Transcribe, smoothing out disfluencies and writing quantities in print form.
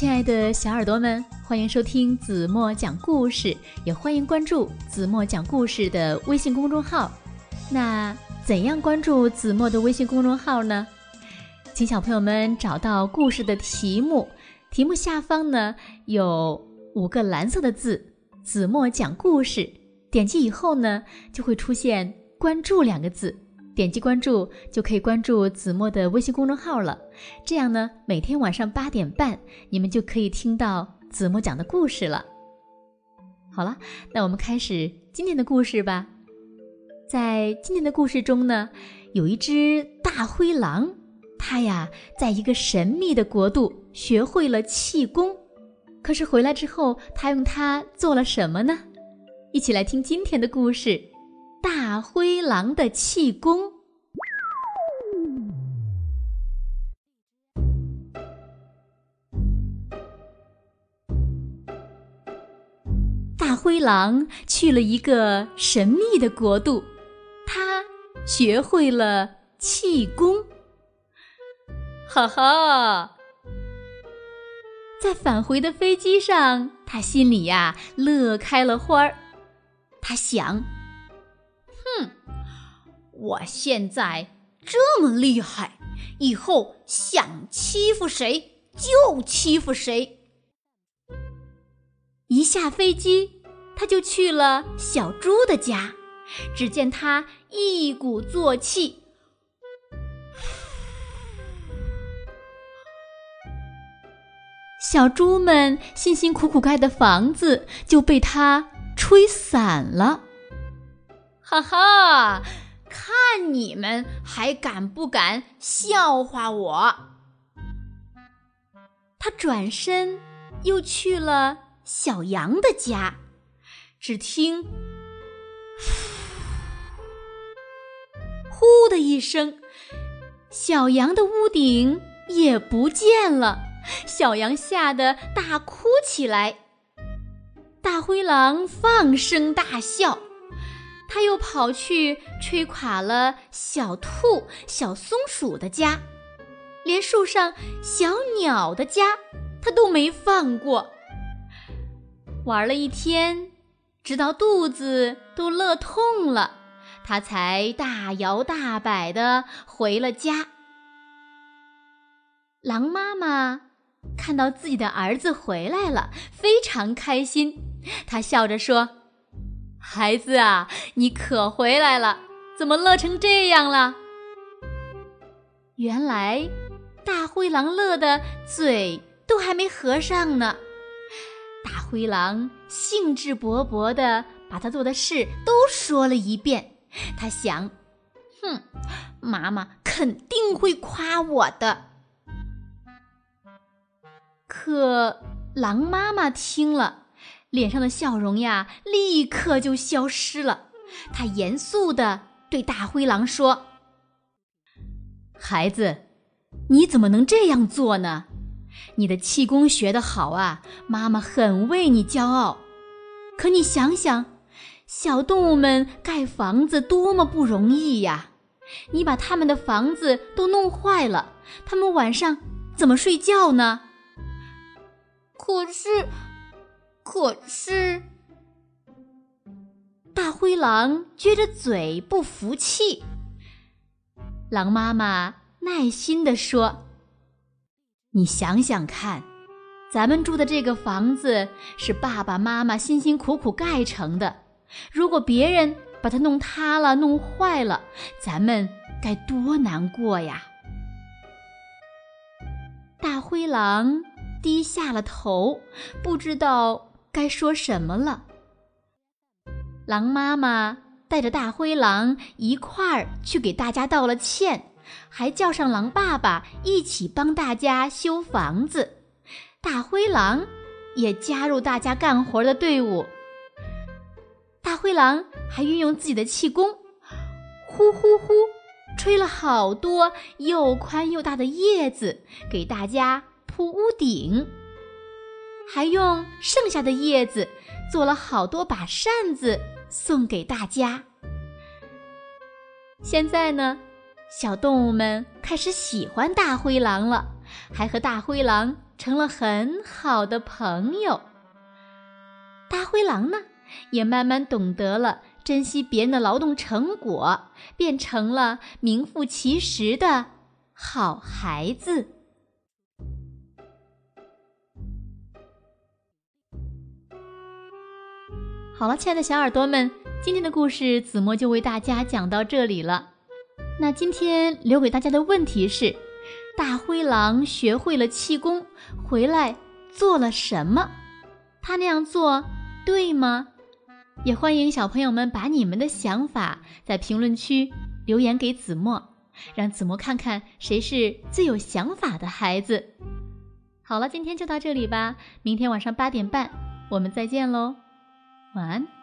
亲爱的小耳朵们，欢迎收听子墨讲故事，也欢迎关注子墨讲故事的微信公众号。那怎样关注子墨的微信公众号呢？请小朋友们找到故事的题目，题目下方呢有5个蓝色的字，子墨讲故事，点击以后呢就会出现关注2个字，点击关注就可以关注子墨的微信公众号了。这样呢，每天晚上8点半，你们就可以听到子墨讲的故事了。好了，那我们开始今天的故事吧。在今天的故事中呢，有一只大灰狼，它呀，在一个神秘的国度学会了气功。可是回来之后，它用它做了什么呢？一起来听今天的故事《大灰狼的气功》。灰狼去了一个神秘的国度，他学会了气功。哈哈，在返回的飞机上，他心里乐开了花儿。他想，我现在这么厉害，以后想欺负谁就欺负谁。一下飞机，他就去了小猪的家，只见他一鼓作气，小猪们辛辛苦苦盖的房子就被他吹散了。哈哈，看你们还敢不敢笑话我！他转身又去了小羊的家，只听呼的一声，小羊的屋顶也不见了。小羊吓得大哭起来。大灰狼放声大笑，他又跑去吹垮了小兔、小松鼠的家，连树上小鸟的家他都没放过。玩了一天，直到肚子都乐痛了，他才大摇大摆地回了家。狼妈妈看到自己的儿子回来了，非常开心。她笑着说：“孩子啊，你可回来了，怎么乐成这样了？”原来，大灰狼乐得嘴都还没合上呢。大灰狼兴致勃勃地把他做的事都说了一遍。他想，妈妈肯定会夸我的。可狼妈妈听了，脸上的笑容立刻就消失了。她严肃地对大灰狼说：“孩子，你怎么能这样做呢？你的气功学得好啊，妈妈很为你骄傲。可你想想，小动物们盖房子多么不容易呀！你把他们的房子都弄坏了，他们晚上怎么睡觉呢？”可是，大灰狼撅着嘴不服气。狼妈妈耐心地说：“你想想看，咱们住的这个房子是爸爸妈妈辛辛苦苦盖成的，如果别人把它弄塌了、弄坏了，咱们该多难过呀！”大灰狼低下了头，不知道该说什么了。狼妈妈带着大灰狼一块儿去给大家道了歉，还叫上狼爸爸一起帮大家修房子。大灰狼也加入大家干活的队伍。大灰狼还运用自己的气功，呼呼呼吹了好多又宽又大的叶子给大家铺屋顶，还用剩下的叶子做了好多把扇子送给大家。现在呢，小动物们开始喜欢大灰狼了，还和大灰狼成了很好的朋友。大灰狼呢，也慢慢懂得了珍惜别人的劳动成果，变成了名副其实的好孩子。好了，亲爱的小耳朵们，今天的故事子墨就为大家讲到这里了。那今天留给大家的问题是，大灰狼学会了气功，回来做了什么？他那样做对吗？也欢迎小朋友们把你们的想法在评论区留言给子墨，让子墨看看谁是最有想法的孩子。好了，今天就到这里吧，明天晚上8点半，我们再见喽，晚安。